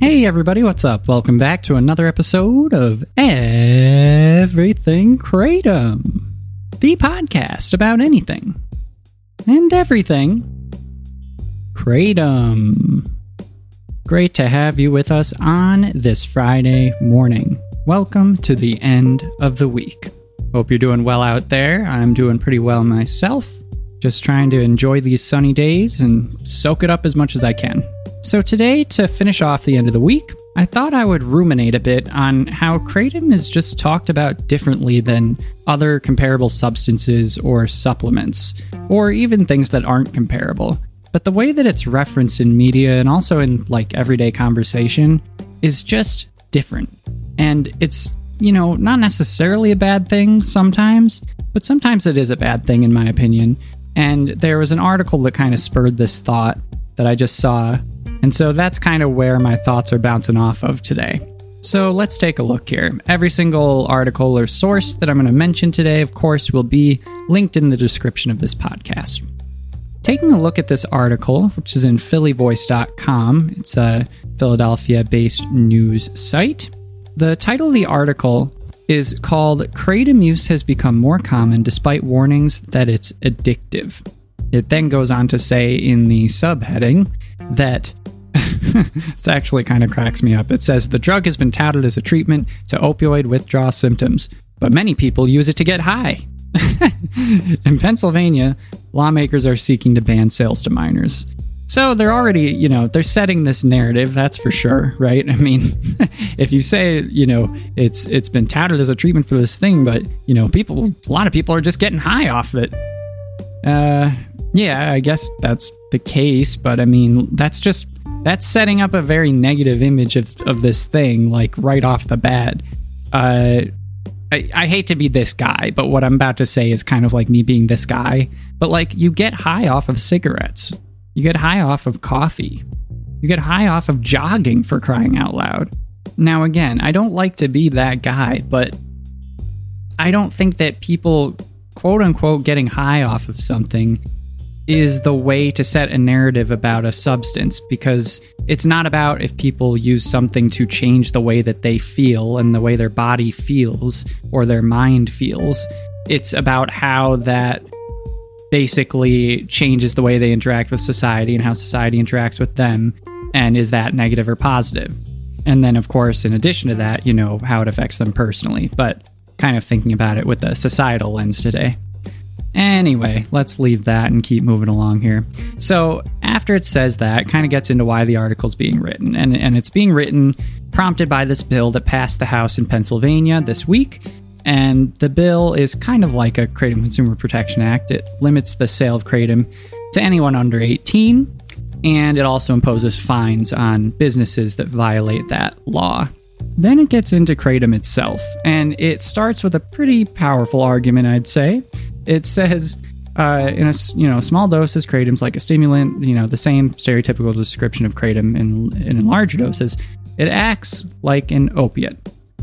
Hey everybody, what's up? Welcome back to another episode of Everything Kratom, the podcast about anything and everything Kratom. Great to have you with us on this Friday morning. Welcome to the end of the week. Hope you're doing well out there. I'm doing pretty well myself. Just trying to enjoy these sunny days and soak it up as much as I can. So today, to finish off the end of the week, I thought I would ruminate a bit on how Kratom is just talked about differently than other comparable substances or supplements, or even things that aren't comparable. But the way that it's referenced in media and also in like everyday conversation is just different. And it's, you know, not necessarily a bad thing sometimes, but sometimes it is a bad thing in my opinion. And there was an article that kind of spurred this thought that I just saw. And so that's kind of where my thoughts are bouncing off of today. So let's take a look here. Every single article or source that I'm going to mention today, of course, will be linked in the description of this podcast. Taking a look at this article, which is in phillyvoice.com, it's a Philadelphia-based news site. The title of the article is called "Kratom Use Has Become More Common Despite Warnings That It's Addictive." It then goes on to say in the subheading that it's actually kind of cracks me up. It says the drug has been touted as a treatment to opioid withdrawal symptoms, but many people use it to get high. In Pennsylvania, lawmakers are seeking to ban sales to minors. So they're already, you know, they're setting this narrative, that's for sure, right? I mean, if you say, you know, it's been touted as a treatment for this thing, but, you know, a lot of people are just getting high off it. Yeah, I guess that's the case, but I mean, that's setting up a very negative image of this thing, like right off the bat. I hate to be this guy, but what I'm about to say is kind of like me being this guy. But like, you get high off of cigarettes. You get high off of coffee. You get high off of jogging, for crying out loud. Now again, I don't like to be that guy, but I don't think that people, quote unquote, getting high off of something is the way to set a narrative about a substance, because it's not about if people use something to change the way that they feel and the way their body feels or their mind feels. It's about how that basically changes the way they interact with society and how society interacts with them, and is that negative or positive? And then, of course, in addition to that, you know, how it affects them personally, but kind of thinking about it with a societal lens today. Anyway, let's leave that and keep moving along here. So after it says that, it kind of gets into why the article's being written. And it's being written prompted by this bill that passed the House in Pennsylvania this week. And the bill is kind of like a Kratom Consumer Protection Act. It limits the sale of Kratom to anyone under 18. And it also imposes fines on businesses that violate that law. Then it gets into Kratom itself. And it starts with a pretty powerful argument, I'd say. It says, in a small doses, Kratom's like a stimulant, you know, the same stereotypical description of Kratom in larger doses. It acts like an opiate,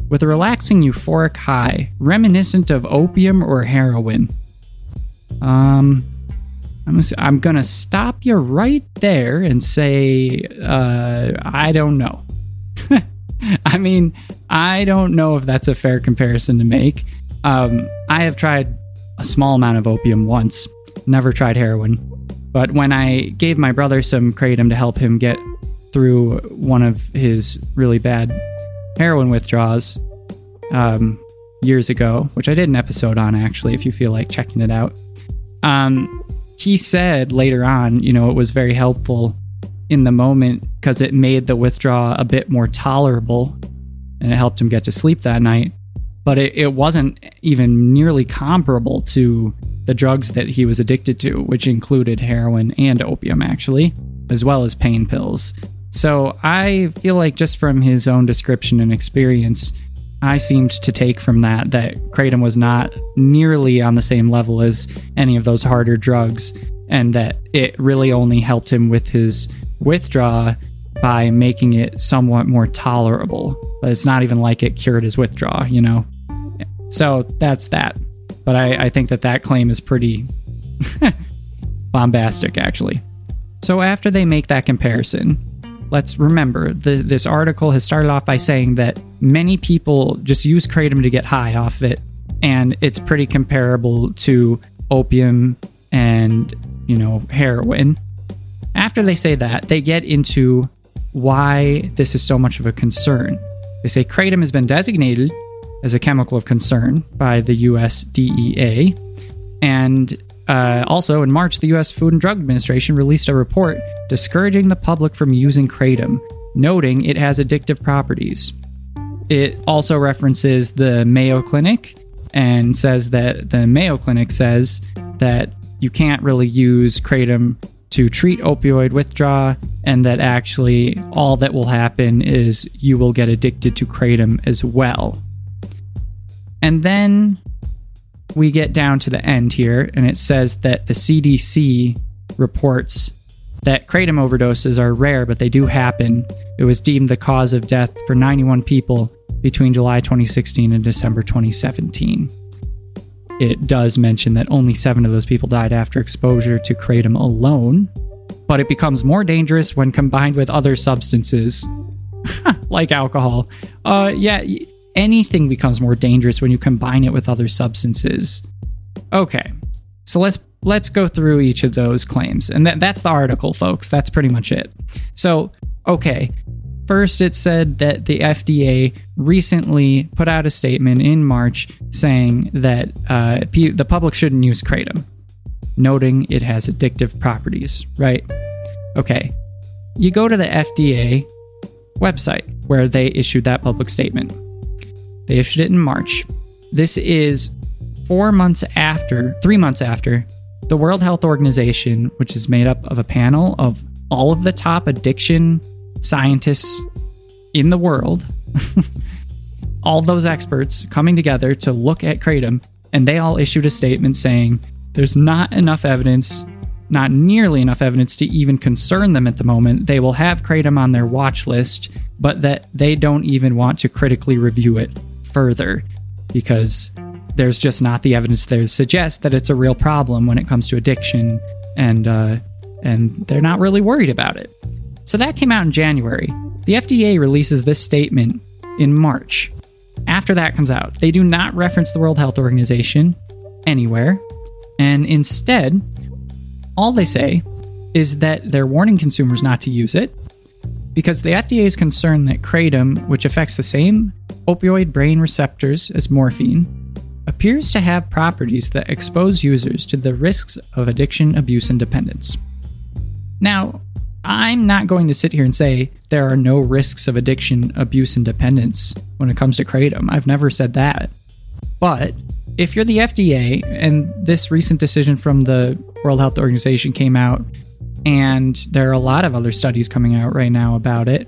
with a relaxing euphoric high, reminiscent of opium or heroin. I'm going to stop you right there and say, I don't know. I mean, I don't know if that's a fair comparison to make. I have tried a small amount of opium once, never tried heroin. But when I gave my brother some Kratom to help him get through one of his really bad heroin withdrawals years ago, which I did an episode on actually, if you feel like checking it out, he said later on, you know, it was very helpful in the moment because it made the withdrawal a bit more tolerable and it helped him get to sleep that night. But it wasn't even nearly comparable to the drugs that he was addicted to, which included heroin and opium, actually, as well as pain pills. So I feel like just from his own description and experience, I seemed to take from that Kratom was not nearly on the same level as any of those harder drugs, and that it really only helped him with his withdrawal by making it somewhat more tolerable. But it's not even like it cured his withdrawal, you know? So that's that. But I think that claim is pretty bombastic, actually. So after they make that comparison, let's remember, this article has started off by saying that many people just use Kratom to get high off it, and it's pretty comparable to opium and, heroin. After they say that, they get into why this is so much of a concern. They say Kratom has been designated as a chemical of concern by the U.S. DEA. And also in March, the U.S. Food and Drug Administration released a report discouraging the public from using Kratom, noting it has addictive properties. It also references the Mayo Clinic and says that the Mayo Clinic says that you can't really use Kratom to treat opioid withdrawal, and that actually all that will happen is you will get addicted to Kratom as well. And then we get down to the end here, and it says that the CDC reports that Kratom overdoses are rare, but they do happen. It was deemed the cause of death for 91 people between July 2016 and December 2017. It does mention that only 7 of those people died after exposure to Kratom alone, but it becomes more dangerous when combined with other substances, like alcohol. Anything becomes more dangerous when you combine it with other substances. Okay, so let's go through each of those claims. And that's the article, folks. That's pretty much it. So, okay, first it said that the FDA recently put out a statement in March saying that the public shouldn't use Kratom, noting it has addictive properties, right? Okay, you go to the FDA website where they issued that public statement. They issued it in March. This is 3 months after, the World Health Organization, which is made up of a panel of all of the top addiction scientists in the world, all those experts coming together to look at Kratom, and they all issued a statement saying there's not nearly enough evidence to even concern them at the moment. They will have Kratom on their watch list, but that they don't even want to critically review it further because there's just not the evidence there to suggest that it's a real problem when it comes to addiction, and they're not really worried about it. So that came out in January. The FDA releases this statement in March. After that comes out, they do not reference the World Health Organization anywhere, and instead, all they say is that they're warning consumers not to use it because the FDA is concerned that Kratom, which affects the same opioid brain receptors as morphine, appears to have properties that expose users to the risks of addiction, abuse, and dependence. Now, I'm not going to sit here and say there are no risks of addiction, abuse, and dependence when it comes to Kratom. I've never said that. But if you're the FDA, and this recent decision from the World Health Organization came out, and there are a lot of other studies coming out right now about it,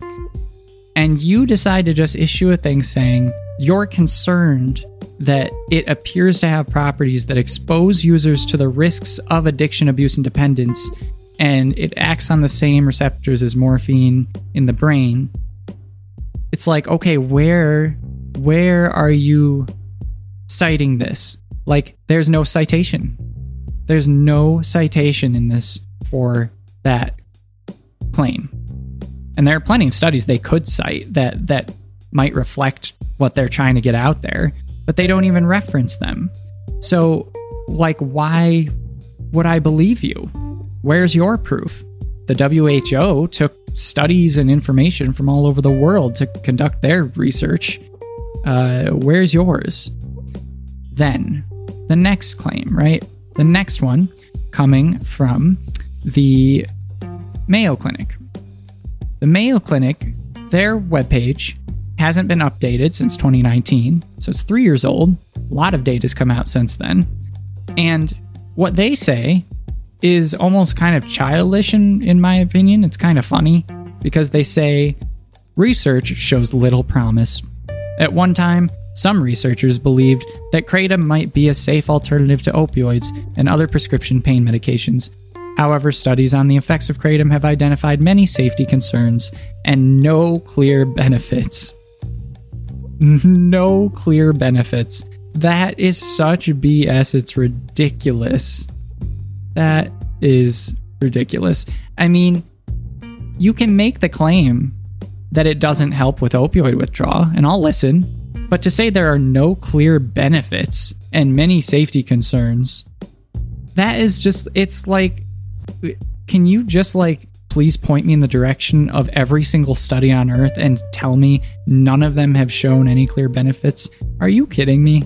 and you decide to just issue a thing saying you're concerned that it appears to have properties that expose users to the risks of addiction, abuse, and dependence, and it acts on the same receptors as morphine in the brain, it's like, okay, where are you citing this? Like, there's no citation. There's no citation in this for that claim. And there are plenty of studies they could cite that might reflect what they're trying to get out there, but they don't even reference them. So, like, why would I believe you? Where's your proof? The WHO took studies and information from all over the world to conduct their research. Where's yours? Then, the next claim, right? The next one coming from the Mayo Clinic. The Mayo Clinic, their webpage hasn't been updated since 2019, so it's 3 years old. A lot of data has come out since then. And what they say is almost kind of childish in my opinion. It's kind of funny because they say research shows little promise. At one time, some researchers believed that Kratom might be a safe alternative to opioids and other prescription pain medications. However, studies on the effects of Kratom have identified many safety concerns and no clear benefits. No clear benefits. That is such BS, it's ridiculous. That is ridiculous. I mean, you can make the claim that it doesn't help with opioid withdrawal, and I'll listen, but to say there are no clear benefits and many safety concerns, that is just, it's like, can you just like please point me in the direction of every single study on earth and tell me none of them have shown any clear benefits? Are you kidding me?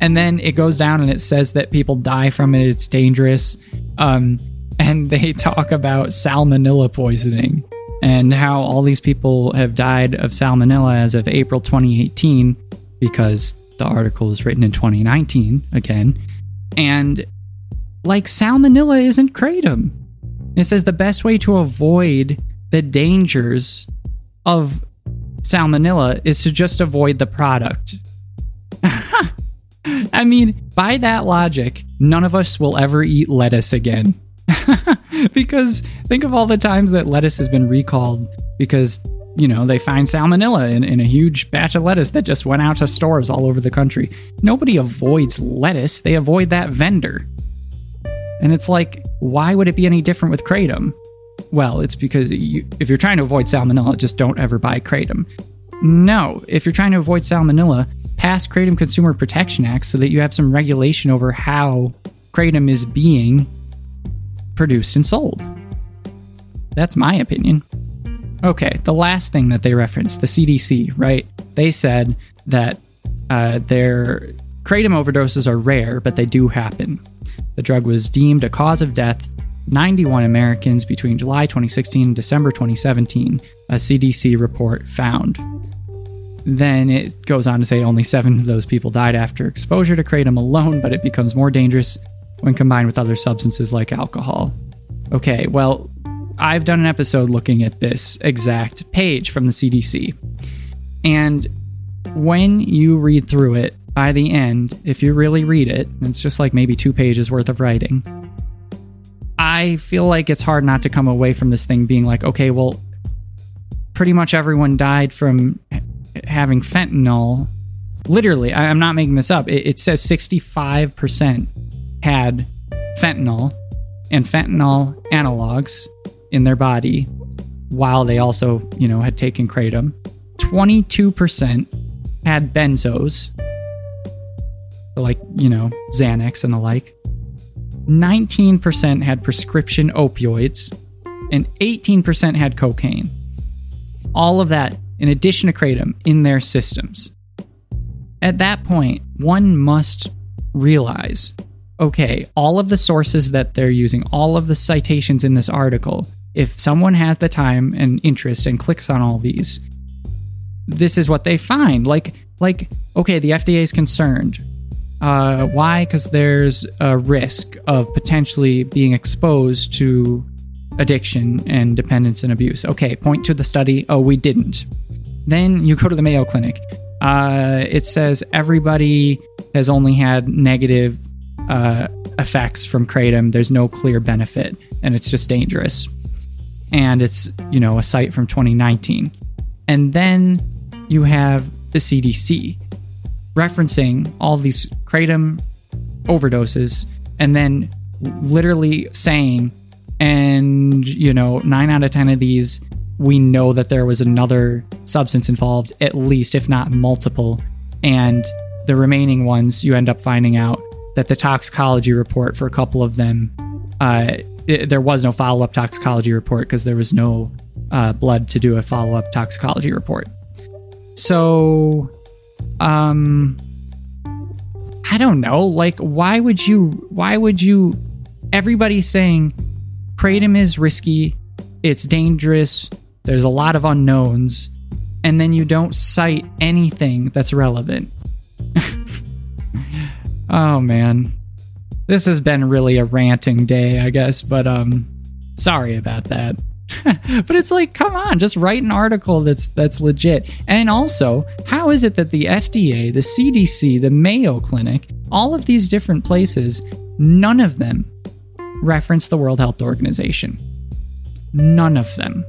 And then it goes down and it says that people die from it, it's dangerous. And they talk about salmonella poisoning and how all these people have died of salmonella as of April 2018, because the article was written in 2019 again. And like, salmonella isn't Kratom. It says the best way to avoid the dangers of salmonella is to just avoid the product. I mean, by that logic, none of us will ever eat lettuce again. Because think of all the times that lettuce has been recalled because, you know, they find salmonella in a huge batch of lettuce that just went out to stores all over the country. Nobody avoids lettuce. They avoid that vendor. And it's like, why would it be any different with Kratom? Well, it's because if you're trying to avoid salmonella, just don't ever buy Kratom. No, if you're trying to avoid salmonella, pass Kratom Consumer Protection Act so that you have some regulation over how Kratom is being produced and sold. That's my opinion. Okay, the last thing that they referenced, the CDC, right? They said that their Kratom overdoses are rare, but they do happen. The drug was deemed a cause of death 91 Americans between July 2016 and December 2017, a CDC report found. Then it goes on to say only 7 of those people died after exposure to Kratom alone, but it becomes more dangerous when combined with other substances like alcohol. Okay, well, I've done an episode looking at this exact page from the CDC. And when you read through it, by the end, if you really read it, it's just like maybe 2 pages worth of writing, I feel like it's hard not to come away from this thing being like, okay, well, pretty much everyone died from having fentanyl. Literally, I'm not making this up. It says 65% had fentanyl and fentanyl analogs in their body while they also, you know, had taken Kratom. 22% had benzos, like, you know, Xanax and the like. 19% had prescription opioids, and 18% had cocaine. All of that, in addition to Kratom, in their systems. At that point, one must realize, okay, all of the sources that they're using, all of the citations in this article, if someone has the time and interest and clicks on all these, this is what they find. Like, okay, the FDA is concerned. Why? Because there's a risk of potentially being exposed to addiction and dependence and abuse. Okay, point to the study. Oh, we didn't. Then you go to the Mayo Clinic. It says everybody has only had negative effects from Kratom. There's no clear benefit, and it's just dangerous. And it's, you know, a site from 2019. And then you have the CDC referencing all these Kratom overdoses and then literally saying, and, you know, 9 out of 10 of these, we know that there was another substance involved, at least, if not multiple. And the remaining ones, you end up finding out that the toxicology report for a couple of them, there was no follow-up toxicology report because there was no blood to do a follow-up toxicology report. So I don't know, like, why would you, everybody's saying Kratom is risky, it's dangerous, there's a lot of unknowns, and then you don't cite anything that's relevant. Oh man, This has been really a ranting day, I guess, but sorry about that. But it's like, come on, just write an article that's legit. And also, how is it that the FDA, the CDC, the Mayo Clinic, all of these different places, none of them reference the World Health Organization? None of them.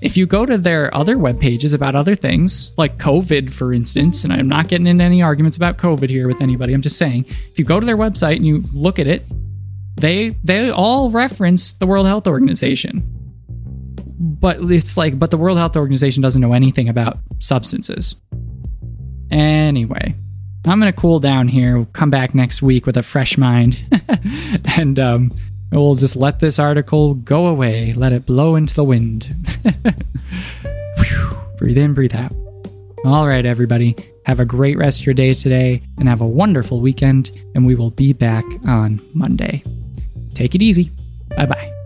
If you go to their other web pages about other things, like COVID, for instance, and I'm not getting into any arguments about COVID here with anybody, I'm just saying, if you go to their website and you look at it, they all reference the World Health Organization. But it's like, but the World Health Organization doesn't know anything about substances. Anyway, I'm going to cool down here. We'll come back next week with a fresh mind. And we'll just let this article go away. Let it blow into the wind. Whew. Breathe in, breathe out. All right, everybody. Have a great rest of your day today and have a wonderful weekend. And we will be back on Monday. Take it easy. Bye-bye.